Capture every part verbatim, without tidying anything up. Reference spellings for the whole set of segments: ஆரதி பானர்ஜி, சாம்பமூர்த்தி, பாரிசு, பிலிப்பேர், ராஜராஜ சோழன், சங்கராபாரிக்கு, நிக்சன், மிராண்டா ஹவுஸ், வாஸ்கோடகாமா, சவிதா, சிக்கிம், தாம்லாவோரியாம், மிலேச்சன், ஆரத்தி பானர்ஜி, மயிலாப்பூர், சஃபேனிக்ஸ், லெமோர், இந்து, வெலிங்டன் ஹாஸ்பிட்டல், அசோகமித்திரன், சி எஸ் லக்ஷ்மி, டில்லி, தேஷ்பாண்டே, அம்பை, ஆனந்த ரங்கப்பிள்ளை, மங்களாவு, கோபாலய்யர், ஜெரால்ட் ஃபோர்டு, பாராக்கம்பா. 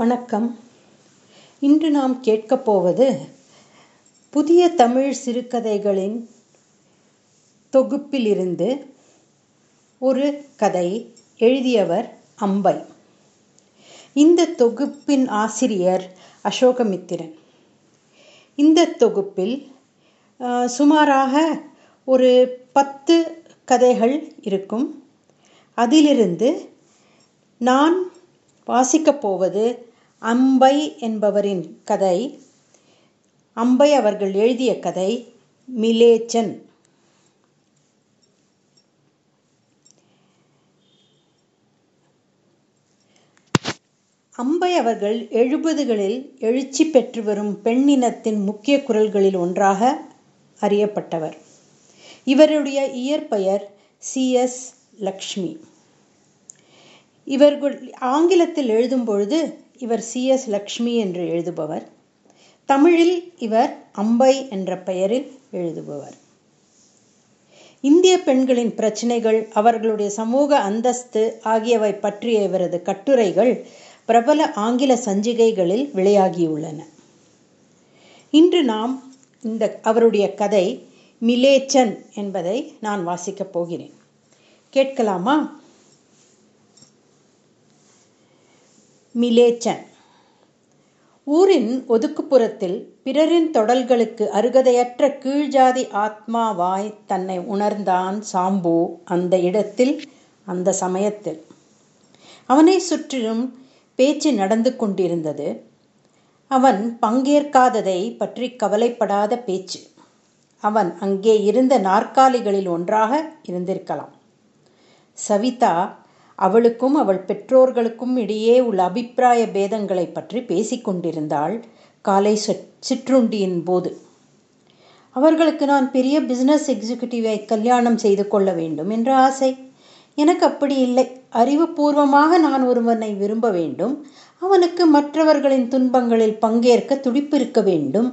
வணக்கம். இன்று நாம் கேட்கப் போவது புதிய தமிழ் சிறுகதைகளின் தொகுப்பிலிருந்து ஒரு கதை, எழுதியவர் அம்பை. இந்த தொகுப்பின் ஆசிரியர் அசோகமித்திரன். இந்த தொகுப்பில் சுமாராக ஒரு பத்து கதைகள் இருக்கும். அதிலிருந்து நான் வாசிக்கப் போவது அம்பை என்பவரின் கதை. அம்பை அவர்கள் எழுதிய கதை மிலேச்சன். அம்பை அவர்கள் எழுபதுகளில் எழுச்சி பெற்று வரும் பெண்ணினத்தின் முக்கிய குரல்களில் ஒன்றாக அறியப்பட்டவர். இவருடைய இயற்பெயர் சி எஸ் லக்ஷ்மி. இவர்கள் ஆங்கிலத்தில் எழுதும் பொழுது இவர் சி எஸ் லக்ஷ்மி என்று எழுதுபவர். தமிழில் இவர் அம்பை என்ற பெயரில் எழுதுபவர். இந்திய பெண்களின் பிரச்சனைகள், அவர்களுடைய சமூக அந்தஸ்து ஆகியவை பற்றிய இவரது கட்டுரைகள் பிரபல ஆங்கில சஞ்சிகைகளில் வெளியாகியுள்ளன. இன்று நாம் இந்த அவருடைய கதை மிலேச்சன் என்பதை நான் வாசிக்கப் போகிறேன். கேட்கலாமா? மிலேச்சன். ஊரின் ஒதுக்குப்புறத்தில் பிறரின் தொடல்களுக்கு அருகதையற்ற கீழ்ஜாதி ஆத்மாவாய் தன்னை உணர்ந்தான் சாம்பு. அந்த இடத்தில், அந்த சமயத்தில் அவனை சுற்றிலும் பேச்சு நடந்து கொண்டிருந்தது. அவன் பங்கேற்காததை பற்றி கவலைப்படாத பேச்சு. அவன் அங்கே இருந்த நாற்காலிகளில் ஒன்றாக இருந்திருக்கலாம். சவிதா அவளுக்கும் அவள் பெற்றோர்களுக்கும் இடையே உள்ள அபிப்பிராய பேதங்களை பற்றி பேசிக்கொண்டிருந்தாள். காலை சிற்றுண்டியின் போது அவர்களுக்கு, நான் பெரிய பிஸ்னஸ் எக்ஸிக்யூட்டிவை கல்யாணம் செய்து கொள்ள வேண்டும் என்ற ஆசை. எனக்கு அப்படி இல்லை. அறிவுபூர்வமாக நான் ஒருவனை விரும்ப வேண்டும். அவனுக்கு மற்றவர்களின் துன்பங்களில் பங்கேற்க துடிப்பிருக்க வேண்டும்.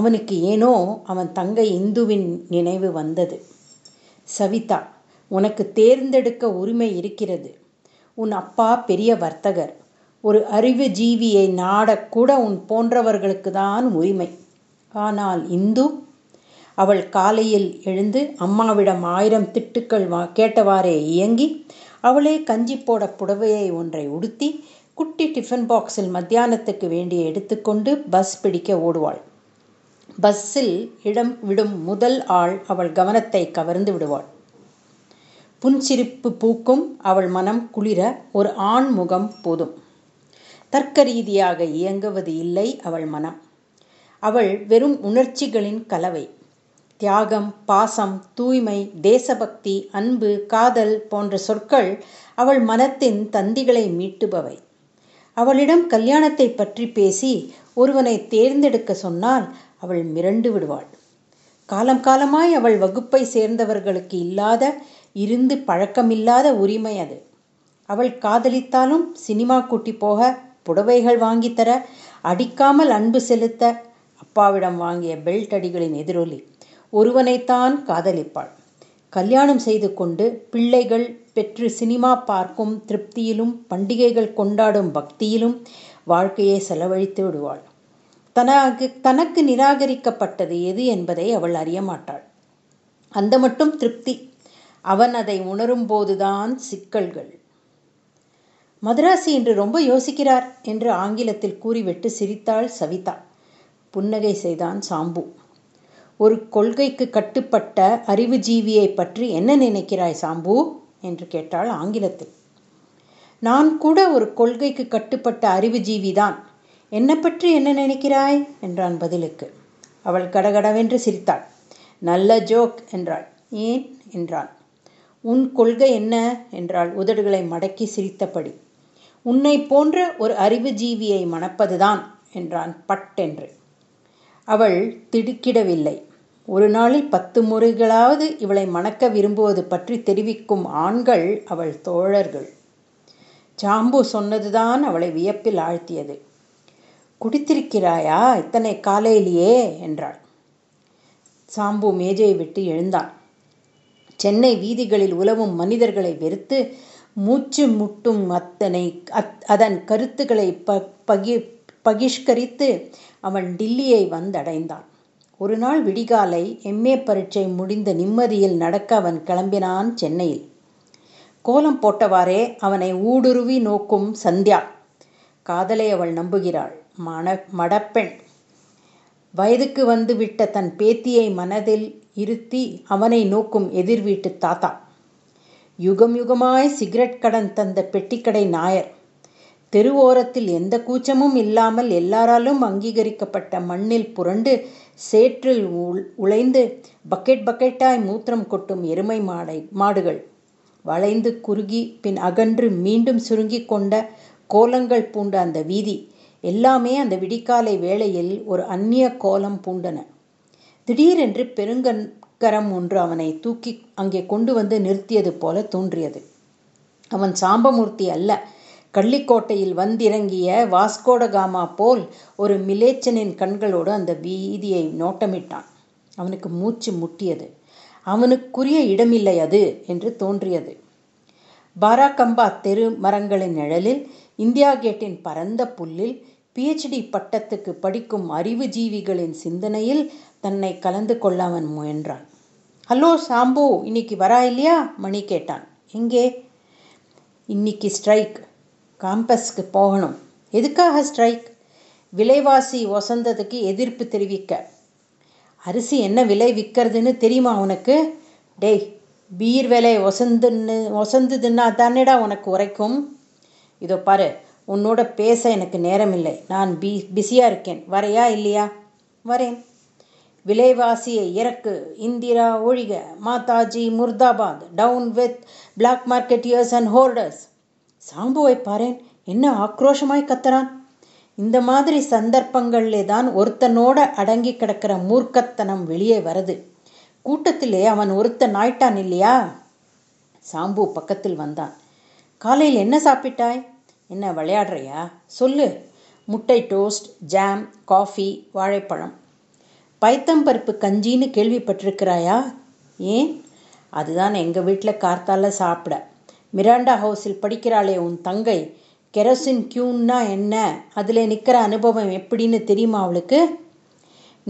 அவனுக்கு ஏனோ அவன் தங்கை இந்துவின் நினைவு வந்தது. சவிதா, உனக்கு தேர்ந்தெடுக்க உரிமை இருக்கிறது. உன் அப்பா பெரிய வர்த்தகர். ஒரு அறிவு ஜீவியை நாடக்கூட உன் போன்றவர்களுக்கு தான் உரிமை. ஆனால் இந்து, அவள் காலையில் எழுந்து அம்மாவிடம் ஆயிரம் திட்டுக்கள் வா கேட்டவாறே இயங்கி, அவளே கஞ்சி போட புடவையை ஒன்றை உடுத்தி, குட்டி டிஃபன் பாக்ஸில் மத்தியானத்துக்கு வேண்டிய எடுத்துக்கொண்டு பஸ் பிடிக்க ஓடுவாள். பஸ்ஸில் இடம் விடும் முதல் ஆள் அவள் கவனத்தை கவர்ந்து விடுவாள். புன்சிரிப்பு பூக்கும் அவள் மனம் குளிர ஒரு ஆண் முகம் போதும். தர்க்க ரீதியாக இயங்குவது இல்லை அவள் மனம். அவள் வெறும் உணர்ச்சிகளின் கலவை. தியாகம், பாசம், தூய்மை, தேசபக்தி, அன்பு, காதல் போன்ற சொற்கள் அவள் மனத்தின் தந்திகளை மீட்டுபவை. அவளிடம் கல்யாணத்தை பற்றி பேசி ஒருவனை தேர்ந்தெடுக்க சொன்னால் அவள் மிரண்டு விடுவாள். காலம் காலமாய் அவள் வகுப்பை சேர்ந்தவர்களுக்கு இல்லாத, இருந்து பழக்கமில்லாத உரிமை அது. அவள் காதலித்தாலும் சினிமா கூட்டி போக, புடவைகள் வாங்கித்தர, அடிக்காமல் அன்பு செலுத்த அப்பாவிடம் வாங்கிய பெல்ட் அடிகளின் எதிரொலி. ஒருவனைத்தான் காதலிப்பாள். கல்யாணம் செய்து கொண்டு பிள்ளைகள் பெற்று சினிமா பார்க்கும் திருப்தியிலும் பண்டிகைகள் கொண்டாடும் பக்தியிலும் வாழ்க்கையை செலவழித்து விடுவாள். தனக்கு தனக்கு நிராகரிக்கப்பட்டது எது என்பதை அவள் அறியமாட்டாள். அந்த மட்டும் திருப்தி. அவன் அதை உணரும்போதுதான் சிக்கல்கள். மதராசி இன்று ரொம்ப யோசிக்கிறார் என்று ஆங்கிலத்தில் கூறிவிட்டு சிரித்தாள் சவிதா. புன்னகை செய்தான் சாம்பு. ஒரு கொள்கைக்கு கட்டுப்பட்ட அறிவு ஜீவியை பற்றி என்ன நினைக்கிறாய் சாம்பு என்று கேட்டாள் ஆங்கிலத்தில். நான் கூட ஒரு கொள்கைக்கு கட்டுப்பட்ட அறிவு ஜீவிதான். என்னை பற்றி என்ன நினைக்கிறாய் என்றான் பதிலுக்கு. அவள் கடகடவென்று சிரித்தாள். நல்ல ஜோக் என்றாள். ஏன் என்றான். உன் கொள்கை என்ன என்றாள் உதடுகளை மடக்கி சிரித்தபடி. உன்னை போன்ற ஒரு அறிவு ஜீவியை மணப்பதுதான் என்றான் பட்டென்று. அவள் திடுக்கிடவில்லை. ஒரு நாளில் பத்து முறைகளாவது இவளை மணக்க விரும்புவது பற்றி தெரிவிக்கும் ஆண்கள் அவள் தோழர்கள். சாம்பு சொன்னதுதான் அவளை வியப்பில் ஆழ்த்தியது. குடித்திருக்கிறாயா இத்தனை காலையிலேயே என்றாள். சாம்பு மேஜையை விட்டு எழுந்தான். சென்னை வீதிகளில் உலவும் மனிதர்களை வெறுத்து மூச்சு முட்டும் அத்தனை அதன் கருத்துக்களை ப பகி பகிஷ்கரித்து அவன் டில்லியை வந்தடைந்தான். ஒரு நாள் விடிகாலை எம்ஏ பரீட்சை முடிந்த நிம்மதியில் நடக்க அவன் கிளம்பினான் சென்னையில். கோலம் போட்டவாறே அவனை ஊடுருவி நோக்கும் சந்தியா. காதலை அவள் நம்புகிறாள். மண மடப்பெண் வயதுக்கு வந்து விட்ட தன் பேத்தியை மனதில் இருத்தி அவனை நோக்கும் எதிர் வீட்டு தாத்தா. யுகம் யுகமாய் சிகரெட் கடன் தந்த பெட்டிக்கடை நாயர். தெருவோரத்தில் எந்த கூச்சமும் இல்லாமல் எல்லாராலும் அங்கீகரிக்கப்பட்ட மண்ணில் புரண்டு சேற்றில் உழைந்து பக்கெட் பக்கெட்டாய் மூத்திரம் கொட்டும் எருமை மாடை மாடுகள். வளைந்து குறுகி பின் அகன்று மீண்டும் சுருங்கி கொண்ட கோலங்கள் பூண்ட அந்த வீதி எல்லாமே அந்த விடிக்காலை வேளையில் ஒரு அந்நிய கோலம் பூண்டன. திடீரென்று பெருங்கரம் ஒன்று அவனை தூக்கி அங்கே கொண்டு வந்து நிறுத்தியது போல தோன்றியது. அவன் சாம்பமூர்த்தி அல்ல. கள்ளிக்கோட்டையில் வந்திறங்கிய வாஸ்கோடகாமா போல் ஒரு மிலேச்சனின் கண்களோடு அந்த வீதியை நோட்டமிட்டான். அவனுக்கு மூச்சு முட்டியது. அவனுக்குரிய இடமில்லை அது என்று தோன்றியது. பாராக்கம்பா தெரு மரங்களின் நிழலில், இந்தியா கேட்டின் பரந்த புல்லில், பிஹெச்டி பட்டத்துக்கு படிக்கும் அறிவு ஜீவிகளின் சிந்தனையில் தன்னை கலந்து கொள்ள அவன் முயன்றான். ஹலோ சாம்பு, இன்னைக்கு வரா இல்லையா? மணி கேட்டான். எங்கே? இன்னைக்கு ஸ்ட்ரைக், காம்பஸ்க்கு போகணும். எதுக்காக ஸ்ட்ரைக்? விலைவாசி ஒசந்ததுக்கு எதிர்ப்பு தெரிவிக்க. அரிசி என்ன விலை விற்கிறதுன்னு தெரியுமா உனக்கு? டேய், பீர் விலை ஒசந்துன்னு ஒசந்ததுன்னா தானேடா உனக்கு உரைக்கும். இதோ பாரு, உன்னோட பேச எனக்கு நேரம் இல்லை. நான் பி பிஸியாக இருக்கேன். வரையா இல்லையா? வரேன். விலைவாசியை இறக்கு, இந்திரா ஒழிக, மாதாஜி முர்தாபாத், down with black marketeers and hoarders. சாம்புவை பாரேன், என்ன ஆக்ரோஷமாய் கத்துறான். இந்த மாதிரி சந்தர்ப்பங்களிலே தான் ஒருத்தனோட அடங்கி கிடக்கிற மூர்க்கத்தனம் வெளியே வருது. கூட்டத்திலே அவன் ஒருத்தன் ஆயிட்டான் இல்லையா? சாம்பு பக்கத்தில் வந்தான். காலையில் என்ன சாப்பிட்டாய்? என்ன விளையாடுறையா? சொல்லு. முட்டை டோஸ்ட், ஜாம், காஃபி, வாழைப்பழம். பைத்தம்பருப்பு கஞ்சின்னு கேள்விப்பட்டிருக்கிறாயா? ஏன்? அதுதான் எங்கள் வீட்டில் கார்த்தால சாப்பிட. மிராண்டா ஹவுஸில் படிக்கிறாளே உன் தங்கை, கெரோசின் கியூன்னா என்ன, அதில் நிற்கிற அனுபவம் எப்படின்னு தெரியுமா அவளுக்கு?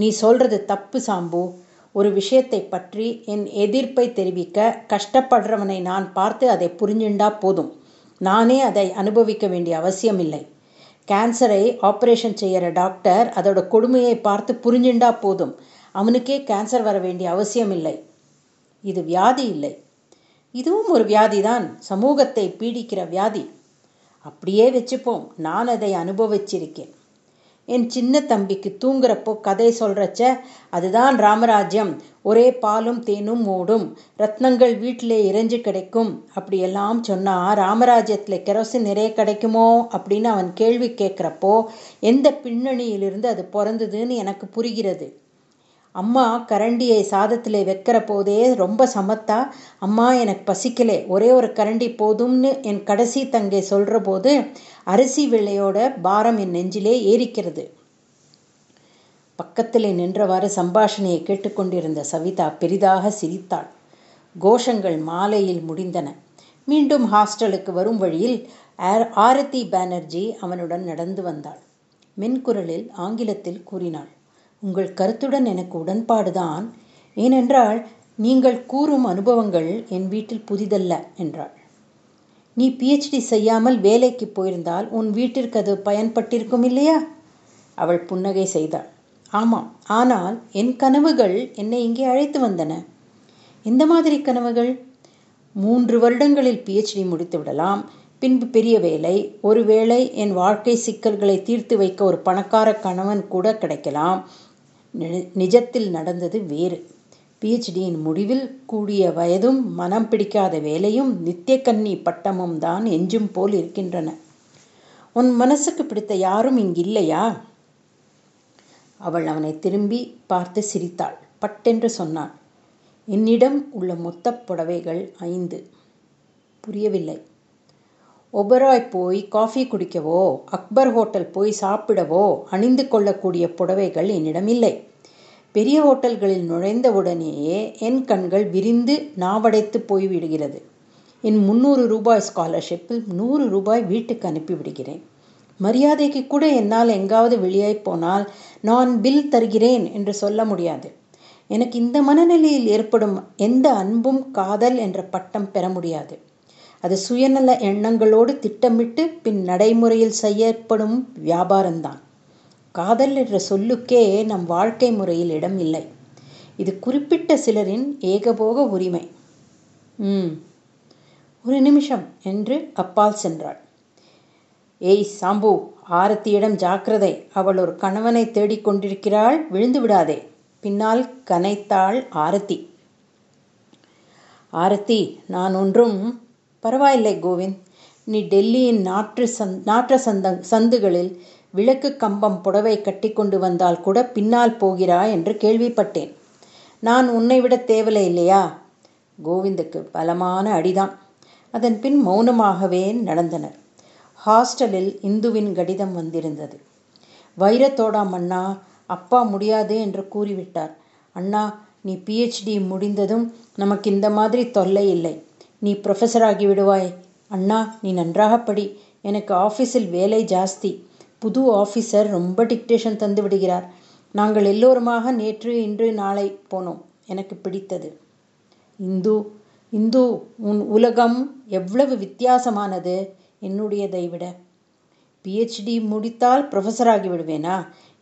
நீ சொல்கிறது தப்பு சாம்பு. ஒரு விஷயத்தை பற்றி என் எதிர்ப்பை தெரிவிக்க கஷ்டப்படுறவனை நான் பார்த்து அதை புரிஞ்சுண்டா போதும். நானே அதை அனுபவிக்க வேண்டிய அவசியமில்லை. கேன்சரை ஆப்ரேஷன் செய்கிற டாக்டர் அதோட கொடுமையை பார்த்து புரிஞ்சுண்டா போதும். அவனுக்கே கேன்சர் வர வேண்டிய அவசியமில்லை. இது வியாதி இல்லை. இதுவும் ஒரு வியாதிதான், சமூகத்தை பீடிக்கிற வியாதி. அப்படியே வச்சுப்போம், நான் அதை அனுபவிச்சிருக்கேன். என் சின்ன தம்பிக்கு தூங்குறப்போ கதை சொல்கிறச்ச அதுதான் ராமராஜ்யம், ஒரே பாலும் தேனும் ஓடும், ரத்னங்கள் வீட்டிலே இறைஞ்சு கிடைக்கும் அப்படியெல்லாம் சொன்னால் ராமராஜ்யத்தில் கெரோசின் நிறைய கிடைக்குமோ அப்படின்னு அவன் கேள்வி கேட்குறப்போ எந்த பின்னணியிலிருந்து அது பிறந்ததுன்னு எனக்கு புரிகிறது. அம்மா கரண்டியை சாதத்தில் வைக்கிற போதே ரொம்ப சமத்தா, அம்மா எனக்கு பசிக்கலே, ஒரே ஒரு கரண்டி போதும்னு என் கடைசி தங்கை சொல்கிற போது அரிசி விலையோட பாரம் என் நெஞ்சிலே ஏறிக்கிறது. பக்கத்தில் நின்றவாறு சம்பாஷணையை கேட்டுக்கொண்டிருந்த சவிதா பெரிதாக சிரித்தாள். கோஷங்கள் மாலையில் முடிந்தன. மீண்டும் ஹாஸ்டலுக்கு வரும் வழியில் ஆரதி பானர்ஜி அவனுடன் நடந்து வந்தாள். மென்குரலில் ஆங்கிலத்தில் கூறினாள். உங்கள் கருத்துடன் எனக்கு உடன்பாடுதான், ஏனென்றால் நீங்கள் கூறும் அனுபவங்கள் என் வீட்டில் புதிதல்ல என்றாள். நீ பிஹெச்டி செய்யாமல் வேலைக்கு போயிருந்தால் உன் வீட்டிற்கு அது பயன்பட்டிருக்கும் இல்லையா? அவள் புன்னகை செய்தாள். ஆமாம், ஆனால் என் கனவுகள் என்னை இங்கே அழைத்து வந்தன. எந்த மாதிரி கனவுகள்? மூன்று வருடங்களில் பிஹெச்டி முடித்து விடலாம், பின்பு பெரிய வேலை, ஒருவேளை என் வாழ்க்கை சிக்கல்களை தீர்த்து வைக்க ஒரு பணக்கார கணவன் கூட கிடைக்கலாம். நிஜத்தில் நடந்தது வேறு. பிஹெச்டியின் முடிவில் கூடிய வயதும் மனம் பிடிக்காத வேலையும் நித்தியக்கன்னி பட்டமும் தான் எஞ்சும் போல் இருக்கின்றன. உன் மனசுக்கு பிடித்த யாரும் இங்கில்லையா? அவள் அவனை திரும்பி பார்த்து சிரித்தாள். பட்டென்று சொன்னாள். என்னிடம் உள்ள மொத்த புடவைகள் ஐந்து. புரியவில்லை. ஒபராய் போய் காஃபி குடிக்கவோ அக்பர் ஹோட்டல் போய் சாப்பிடவோ அணிந்து கொள்ளக்கூடிய புடவைகள் என்னிடம் இல்லை. பெரிய ஹோட்டல்களில் நுழைந்தவுடனேயே என் கண்கள் விரிந்து நாவடைத்து போய்விடுகிறது. என் முந்நூறு ரூபாய் ஸ்காலர்ஷிப்பில் நூறு ரூபாய் வீட்டுக்கு அனுப்பிவிடுகிறேன். மரியாதைக்கு கூட என்னால் எங்காவது வெளியே போனால் நான் பில் தருகிறேன் என்று சொல்ல முடியாது. எனக்கு இந்த மனநிலையில் ஏற்படும் எந்த அன்பும் காதல் என்ற பட்டம் பெற முடியாது. அது சுயநல எண்ணங்களோடு திட்டமிட்டு பின் நடைமுறையில் செய்யப்படும் வியாபாரம்தான். காதல் என்ற சொல்லுக்கே நம் வாழ்க்கை முறையில் இடம் இல்லை. இது குறிப்பிட்ட சிலரின் ஏகபோக உரிமை. ம் ஒரு நிமிஷம் என்று அப்பால் சென்றாள். ஏய் சாம்பு, ஆரத்தியிடம் ஜாக்கிரதை, அவள் ஒரு கணவனை தேடிக்கொண்டிருக்கிறாள், விழுந்து விடாதே பின்னால் கனைத்தாள் ஆரத்தி. ஆரத்தி, நான் ஒன்றும் பரவாயில்லை கோவிந்த். நீ டெல்லியின் நாற்று சந்த் நாற்ற சந்த சந்துகளில் விளக்கு கம்பம் புடவை கட்டி கொண்டு வந்தால் கூட பின்னால் போகிறாய் என்று கேள்விப்பட்டேன். நான் உன்னை விட தேவலை இல்லையா? கோவிந்துக்கு பலமான அடிதான். அதன் பின் மௌனமாகவே நடந்தனர். ஹாஸ்டலில் இந்துவின் கடிதம் வந்திருந்தது. வைரத்தோடாம் அண்ணா, அப்பா முடியாது என்று கூறிவிட்டார். அண்ணா, நீ பிஹெச்டி முடிந்ததும் நமக்கு இந்த மாதிரி தொல்லை இல்லை. நீ ப்ரொஃபஸராகி விடுவாய். அண்ணா, நீ நன்றாக படி. எனக்கு ஆஃபீஸில் வேலை ஜாஸ்தி. புது ஆஃபீஸர் ரொம்ப டிக்டேஷன் தந்து விடுகிறார். நாங்கள் எல்லோருமாக நேற்று இன்று நாளை போனோம். எனக்கு பிடித்தது. இந்து இந்து உன் உலகம் எவ்வளவு வித்தியாசமானது என்னுடையதை விட. பிஹெச்டி முடித்தால் ப்ரொஃபஸராகி விடுவேனா?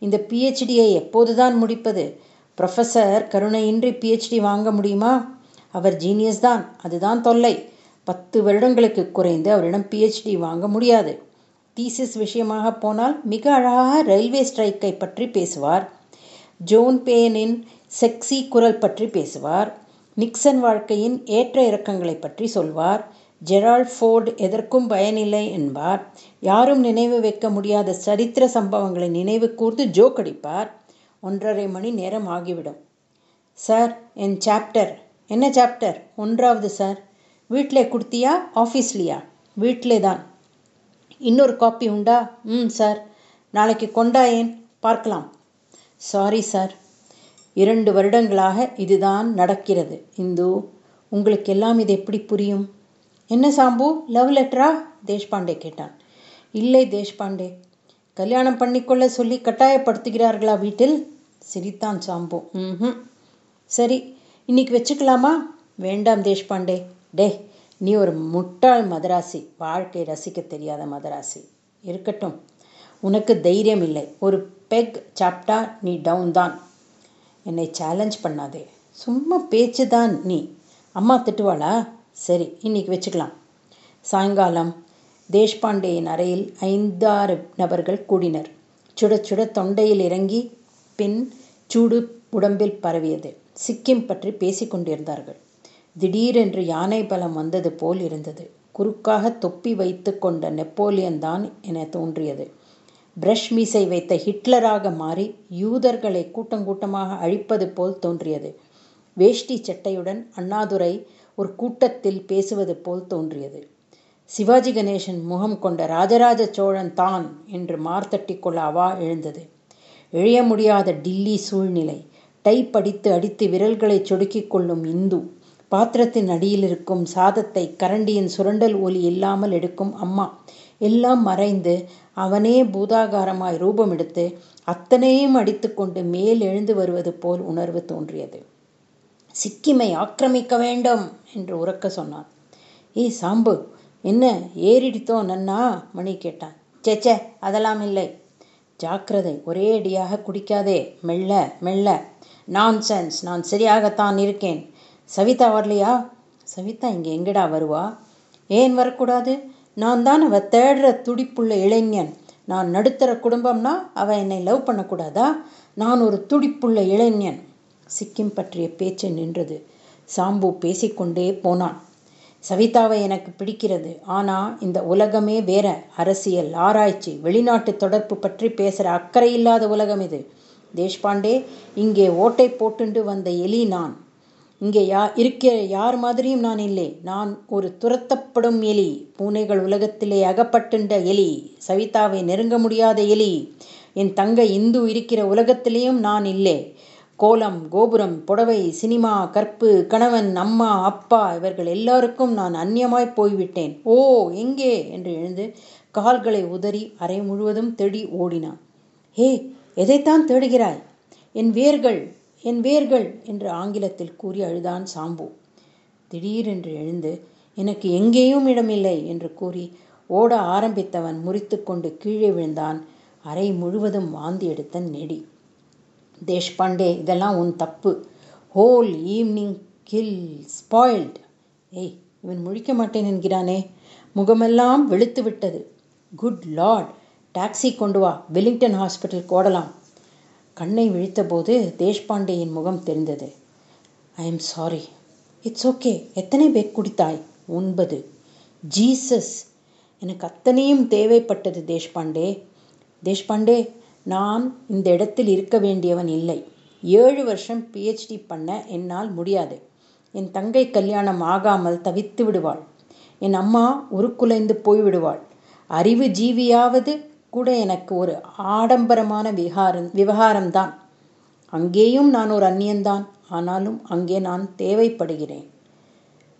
இந்த பிஹெச்டியை எப்போதுதான் முடிப்பது? ப்ரொஃபஸர் கருணையின்றி பிஹெச்டி வாங்க முடியுமா? அவர் ஜீனியஸ் தான், அதுதான் தொல்லை. பத்து வருடங்களுக்கு குறைந்து அவரிடம் பிஹெச்டி வாங்க முடியாது. தீசிஸ் விஷயமாக போனால் மிக அழகாக ரயில்வே ஸ்ட்ரைக்கை பற்றி பேசுவார். ஜோன் பேனின் செக்ஸி குரல் பற்றி பேசுவார். நிக்சன் வாழ்க்கையின் ஏற்ற இறக்கங்களை பற்றி சொல்வார். ஜெரால்ட் ஃபோர்டு எதற்கும் பயனில்லை என்பார். யாரும் நினைவு வைக்க முடியாத சரித்திர சம்பவங்களை நினைவு கூர்ந்து ஜோக் அடிப்பார். ஒன்றரை மணி நேரம் ஆகிவிடும். சார், என் சாப்டர். என்ன சாப்டர்? ஒன்றாவது சார். வீட்டிலே கொடுத்தியா ஆஃபீஸ்லையா? வீட்டிலே தான். இன்னொரு காப்பி உண்டா? ம் சார். நாளைக்கு கொண்டா ஏன் பார்க்கலாம். Sorry sir. இரண்டு வருடங்களாக இதுதான் நடக்கிறது. இந்து, உங்களுக்கு எல்லாம் இது எப்படி புரியும்? என்ன சாம்பு, லவ் லெட்டரா? தேஷ்பாண்டே கேட்டான். இல்லை தேஷ்பாண்டே. கல்யாணம் பண்ணிக்கொள்ள சொல்லி கட்டாயப்படுத்துகிறார்களா வீட்டில்? சிரித்தான் சாம்பு. ம் சரி, இன்னைக்கு வச்சுக்கலாமா? வேண்டாம் தேஷ்பாண்டே. டே, நீ ஒரு முட்டாள் மதராசி, வாழ்க்கை ரசிக்க தெரியாத மதராசி. இருக்கட்டும், உனக்கு தைரியம் இல்லை. ஒரு பெக் சாப்டா நீ டவுன் தான். என்னை சேலஞ்ச் பண்ணாதே. சும்மா பேச்சு தான் நீ. அம்மா திட்டுவாளா? சரி, இன்னைக்கு வச்சுக்கலாம். சாயங்காலம் தேஷ்பாண்டேயின் அறையில் ஐந்தாறு நபர்கள் கூடினர். சுட சுட தொண்டையில் இறங்கி பின் சூடு உடம்பில் பரவியது. சிக்கிம் பற்றி பேசி கொண்டிருந்தார்கள். திடீரென்று யானை பலம் வந்தது போல் இருந்தது. குறுக்காக தொப்பி வைத்து கொண்ட நெப்போலியன் தான் என தோன்றியது. பிரஷ் மீசை வைத்த ஹிட்லராக மாறி யூதர்களை கூட்டங்கூட்டமாக அழிப்பது போல் தோன்றியது. வேஷ்டி சட்டையுடன் அண்ணாதுரை ஒரு கூட்டத்தில் பேசுவது போல் தோன்றியது. சிவாஜி கணேசன் முகம் கொண்ட ராஜராஜ சோழன் தான் என்று மார்த்தட்டி கொள்ளாவா எழுந்தது. எழிய முடியாத டில்லி சூழ்நிலை. டைப் அடித்து அடித்து விரல்களை சொடுக்கிக் கொள்ளும் இந்து, பாத்திரத்தின் அடியில் இருக்கும் சாதத்தை கரண்டியின் சுரண்டல் ஒலி இல்லாமல் எடுக்கும் அம்மா, எல்லாம் மறைந்து அவனே பூதாகாரமாய் ரூபம் எடுத்து அத்தனையும் அடித்து கொண்டு மேல் எழுந்து வருவது போல் உணர்வு தோன்றியது. சிக்கிமை ஆக்கிரமிக்க வேண்டும் என்று உறக்க சொன்னான். ஏய் சாம்பு, என்ன ஏறிடித்தோம் நன்னா? மணி கேட்டான். சேச்சே, அதெல்லாம் இல்லை. ஜாக்கிரதை, ஒரே அடியாக குடிக்காதே, மெல்ல மெல்ல. நான் சென்ஸ், நான் சரியாகத்தான் இருக்கேன். சவிதா வரலையா? சவிதா இங்கே எங்கடா வருவா? ஏன் வரக்கூடாது? நான் தான் அவ தேடுற துடிப்புள்ள இளைஞன். நான் நடுத்தர குடும்பம்னா அவள் என்னை லவ் பண்ணக்கூடாதா? நான் ஒரு துடிப்புள்ள இளைஞன். சிக்கிம் பற்றிய பேச்சு நின்றது. சாம்பு பேசிக்கொண்டே போனான். சவிதாவை எனக்கு பிடிக்கிறது. ஆனால் இந்த உலகமே வேற. அரசியல், ஆராய்ச்சி, வெளிநாட்டு தொடர்பு பற்றி பேசுகிற அக்கறையில்லாத உலகம் இது. தேஷ்பாண்டே, இங்கே ஓட்டை போட்டுண்டு வந்த எலி நான். இங்கே யா இருக்கிற யார் மாதிரியும் நான் இல்லை. நான் ஒரு துரத்தப்படும் எலி, பூனைகள் உலகத்திலே அகப்பட்டுண்ட எலி, சவிதாவை நெருங்க முடியாத எலி. என் தங்க இந்து இருக்கிற உலகத்திலேயும் நான் இல்லை. கோலம், கோபுரம், புடவை, சினிமா, கற்பு, கணவன், அம்மா, அப்பா இவர்கள் எல்லாருக்கும் நான் அந்நியமாய் போய்விட்டேன். ஓ எங்கே என்று எழுந்து கால்களை உதறி அறை முழுவதும் தேடி ஓடினான். ஹே, எதைத்தான் தேடுகிறாய்? என் வேர்கள், என் வேர்கள் என்று ஆங்கிலத்தில் கூறி அழுதான் சாம்பு. திடீரென்று எழுந்து எனக்கு எங்கேயும் இடமில்லை என்று கூறி ஓட ஆரம்பித்தவன் முறித்து கொண்டு கீழே விழுந்தான். அறை முழுவதும் வாந்தி எடுத்த நெடி. தேஷ்பாண்டே, இதெல்லாம் உன் தப்பு. Whole evening kill spoiled. ஏய், இவன் முழிக்க மாட்டேன் என்கிறானே. முகமெல்லாம் வெளுத்து விட்டது. குட் லார்ட், டாக்ஸி கொண்டு வா, வெலிங்டன் ஹாஸ்பிட்டல் ஓடலாம். கண்ணை விழித்தபோது தேஷ்பாண்டேயின் முகம் தெரிந்தது. I am sorry. It's okay. எத்தனை பேக் குடித்தாய்? ஒன்பது. ஜீசஸ், எனக்கு அத்தனையும் தேவைப்பட்டது தேஷ்பாண்டே. தேஷ்பாண்டே, நான் இந்த இடத்தில் இருக்க வேண்டியவன் இல்லை. ஏழு வருஷம் பிஹெச்டி பண்ண என்னால் முடியாது. என் தங்கை கல்யாணம் ஆகாமல் தவித்து விடுவாள். என் அம்மா உருக்குலைந்து போய்விடுவாள். அறிவு ஜீவியாவது கூட எனக்கு ஒரு ஆடம்பரமான விகாரம் விவகாரம்தான். அங்கேயும் நான் ஒரு அந்நியன்தான். ஆனாலும் அங்கே நான் தேவைப்படுகிறேன்.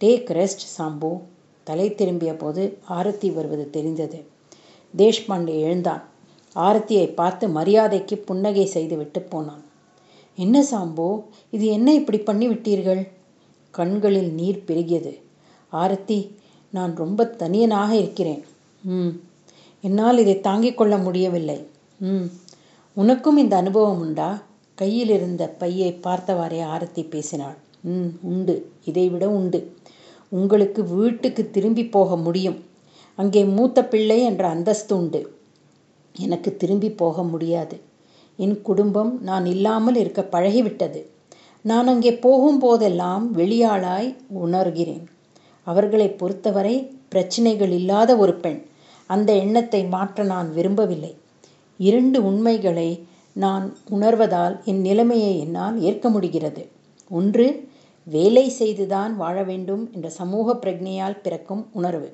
Take rest Sambu. தலை திரும்பிய போது ஆரத்தி வருவது தெரிந்தது. தேஷ்பாண்டே எழுந்தான். ஆரத்தியை பார்த்து மரியாதைக்கு புன்னகை செய்துவிட்டு போனான். என்ன சாம்பு, இது என்ன இப்படி பண்ணிவிட்டீர்கள்? கண்களில் நீர் பெருகியது. ஆரத்தி, நான் ரொம்ப தனியனாக இருக்கிறேன். ம், என்னால் இதை தாங்கிக் கொள்ள முடியவில்லை. ம், உனக்கும் இந்த அனுபவம் உண்டா? கையில் இருந்த பையை பார்த்தவாறே ஆரத்தி பேசினாள். ம், உண்டு, இதைவிட உண்டு. உங்களுக்கு வீட்டுக்கு திரும்பி போக முடியும். அங்கே மூத்த பிள்ளை என்ற அந்தஸ்து உண்டு. எனக்கு திரும்பி போக முடியாது. என் குடும்பம் நான் இல்லாமல் இருக்க பழகிவிட்டது. நான் அங்கே போகும்போதெல்லாம் வெளியாளாய் உணர்கிறேன். அவர்களை பொறுத்தவரை பிரச்சனைகள் இல்லாத ஒரு பெண். அந்த எண்ணத்தை மாற்ற நான் விரும்பவில்லை. இரண்டு உண்மைகளை நான் உணர்வதால் என் நிலைமையை என்னால் ஏற்க முடிகிறது. ஒன்று, வேலை செய்துதான் வாழ வேண்டும் என்ற சமூக பிரக்ஞையால் பிறக்கும் உணர்வு.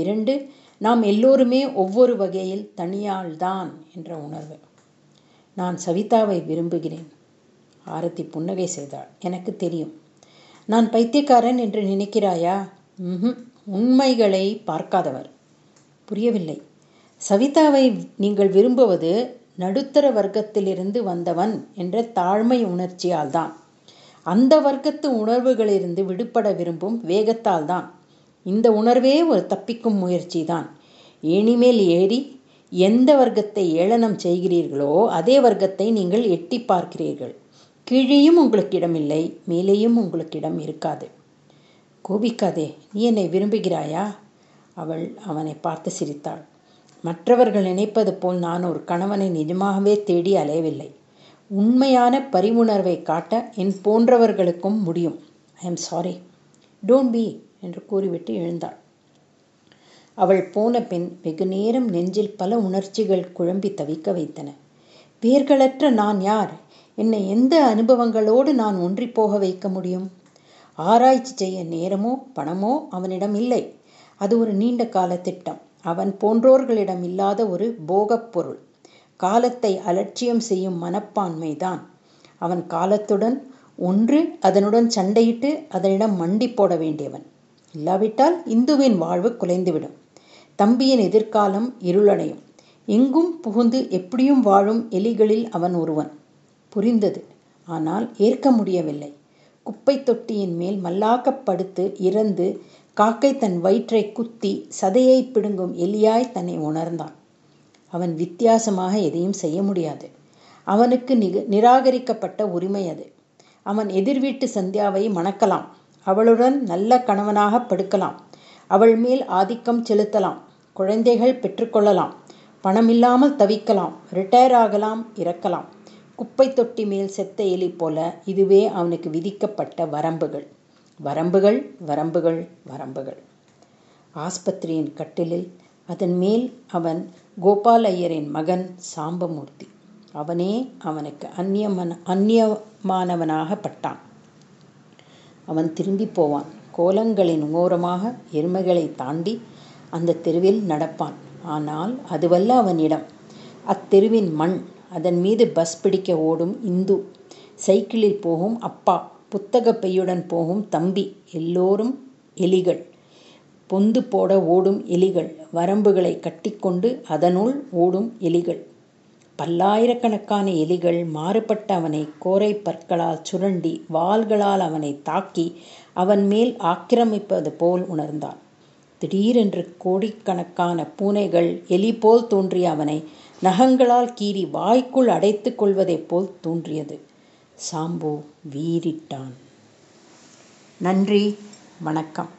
இரண்டு, நாம் எல்லோருமே ஒவ்வொரு வகையில் தனியாள்தான் என்ற உணர்வு. நான் சவிதாவை விரும்புகிறேன். ஆரத்தி புன்னகை செய்தாள். எனக்கு தெரியும். நான் பைத்தியக்காரன் என்று நினைக்கிறாயா? ம், உண்மைகளை பார்க்காதவர். புரியவில்லை. சவிதாவை நீங்கள் விரும்புவது நடுத்தர வர்க்கத்திலிருந்து வந்தவன் என்ற தாழ்மை உணர்ச்சியால் தான். அந்த வர்க்கத்து உணர்வுகளிலிருந்து விடுபட விரும்பும் வேகத்தால் தான். இந்த உணர்வே ஒரு தப்பிக்கும் முயற்சி தான். ஏணிமேல் ஏறி எந்த வர்க்கத்தை ஏளனம் செய்கிறீர்களோ அதே வர்க்கத்தை நீங்கள் எட்டி பார்க்கிறீர்கள். கீழேயும் உங்களுக்கு இடமில்லை, மேலேயும் உங்களுக்கு இடம் இருக்காது. கோபிக்காதே. நீ என்னை விரும்புகிறாயா? அவள் அவனை பார்த்து சிரித்தாள். மற்றவர்கள் நினைப்பது போல் நான் ஒரு கணவனை நிஜமாகவே தேடி அலையவில்லை. உண்மையான பரிவுணர்வை காட்ட என் போன்றவர்களுக்கும் முடியும். I am sorry, don't be என்று கூறிவிட்டு எழுந்தாள். அவள் போன பின் வெகு நேரம் நெஞ்சில் பல உணர்ச்சிகள் குழம்பி தவிக்க வைத்தன. வேர்களற்ற நான் யார்? என்னை எந்த அனுபவங்களோடு நான் ஒன்றி போக வைக்க முடியும்? ஆராய்ச்சி செய்ய நேரமோ பணமோ அவனிடம் இல்லை. அது ஒரு நீண்ட கால திட்டம். அவன் போன்றோர்களிடம் இல்லாத ஒரு போகப் பொருள். காலத்தை அலட்சியம் செய்யும் மனப்பான்மைதான். அவன் காலத்துடன் ஒன்று அதனுடன் சண்டையிட்டு அதனிடம் மண்டி போட வேண்டியவன். இல்லாவிட்டால் இந்துவின் வாழ்வு குலைந்துவிடும். தம்பியின் எதிர்காலம் இருளடையும். எங்கும் புகுந்து எப்படியும் வாழும் எலிகளில் அவன் ஒருவன். புரிந்தது. ஆனால் ஏற்க முடியவில்லை. குப்பை தொட்டியின் மேல் மல்லாக்கப்படுத்து இறந்து காக்கை தன் வயிற்றை குத்தி சதையை பிடுங்கும் எலியாய் தன்னை உணர்ந்தான். அவன் வித்தியாசமாக எதையும் செய்ய முடியாது. அவனுக்கு நிக நிராகரிக்கப்பட்ட உரிமை அது. அவன் எதிர்வீட்டு சந்தியாவை மணக்கலாம். அவளுடன் நல்ல கணவனாக படுக்கலாம். அவள் மேல் ஆதிக்கம் செலுத்தலாம். குழந்தைகள் பெற்றுக்கொள்ளலாம். பணம் இல்லாமல் தவிக்கலாம். ரிட்டையர் ஆகலாம், இறக்கலாம். குப்பை தொட்டி மேல் செத்த எலி போல இதுவே அவனுக்கு விதிக்கப்பட்ட வரம்புகள். வரம்புகள், வரம்புகள், வரம்புகள். ஆஸ்பத்திரியின் கட்டிலில் அதன் மேல் அவன் கோபாலய்யரின் மகன் சாம்பமூர்த்தி. அவனே அவனுக்கு அந்நியமன அந்நியமானவனாக பட்டான். அவன் திரும்பி போவான். கோலங்களின் ஓரமாக எருமைகளை தாண்டி அந்த தெருவில் நடப்பான். ஆனால் அதுவல்ல அவனிடம். அத்தெருவின் மண். அதன் மீது பஸ் பிடிக்க ஓடும் இந்து. சைக்கிளில் போகும் அப்பா, புத்தகப் பையுடன் போகும் தம்பி, எல்லோரும் எலிகள். பொந்து போட ஓடும் எலிகள், வரம்புகளை கட்டிக்கொண்டு அதனுள் ஓடும் எலிகள். பல்லாயிரக்கணக்கான எலிகள் மாறுபட்ட அவனை கோரை பற்களால் சுரண்டி வாள்களால் அவனை தாக்கி அவன் மேல் ஆக்கிரமிப்பது போல் உணர்ந்தான். திடீரென்று கோடிக்கணக்கான பூனைகள் எலி போல் தோன்றிய அவனை நகங்களால் கீறி வாய்க்குள் அடைத்து கொள்வதைப் போல் தோன்றியது. சாம்பு வீறிட்டான். நன்றி, வணக்கம்.